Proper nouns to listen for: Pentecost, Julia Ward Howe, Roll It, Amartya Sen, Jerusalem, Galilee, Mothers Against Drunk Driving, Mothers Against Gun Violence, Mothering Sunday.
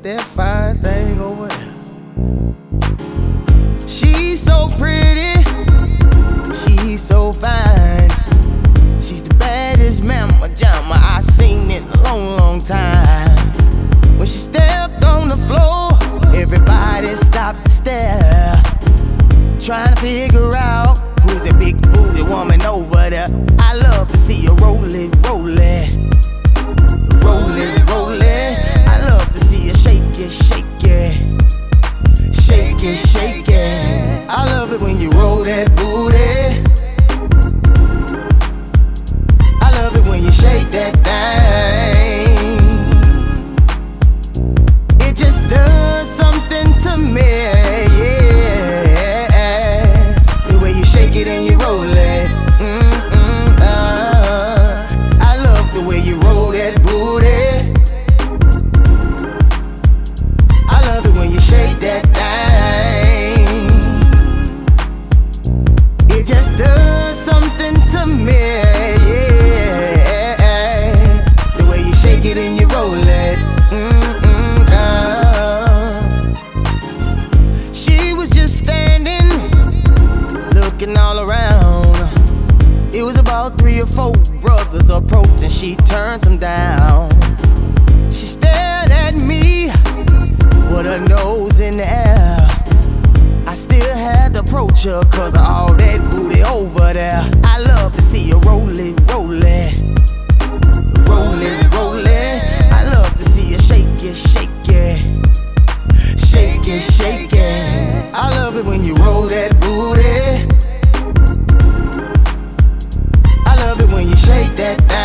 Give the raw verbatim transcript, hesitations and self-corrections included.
put that fine thing over her. She's so pretty, she's so fine. She's the baddest mama jama I seen in a long, long time. When she stepped on the floor, everybody stopped to stare, trying to figure out who's that big booty woman over there. I love to see her roll it, roll it, roll it, roll it. I love to see her shake it, shake it, shake it, shake it. I love it when you roll that booty. I love it when you shake that thing. It just does something to me, yeah. The way you shake it and you roll it. Mm-mm, uh. I love the way you roll that booty. I love it when you shake that thing. It just does something to me, yeah. The way you shake it and you roll it. Mm-mm, uh. She was just standing, looking all around. It was about three or four brothers approached, and she turned them down. She stared at me with her nose in the air. I still had to approach her 'cause of all that booty over there. I love to see her roll it, roll it, roll it, roll it. I love to see her shake it, shake it, shake it, shake it. I love it when you roll that booty. I love it when you shake that thing.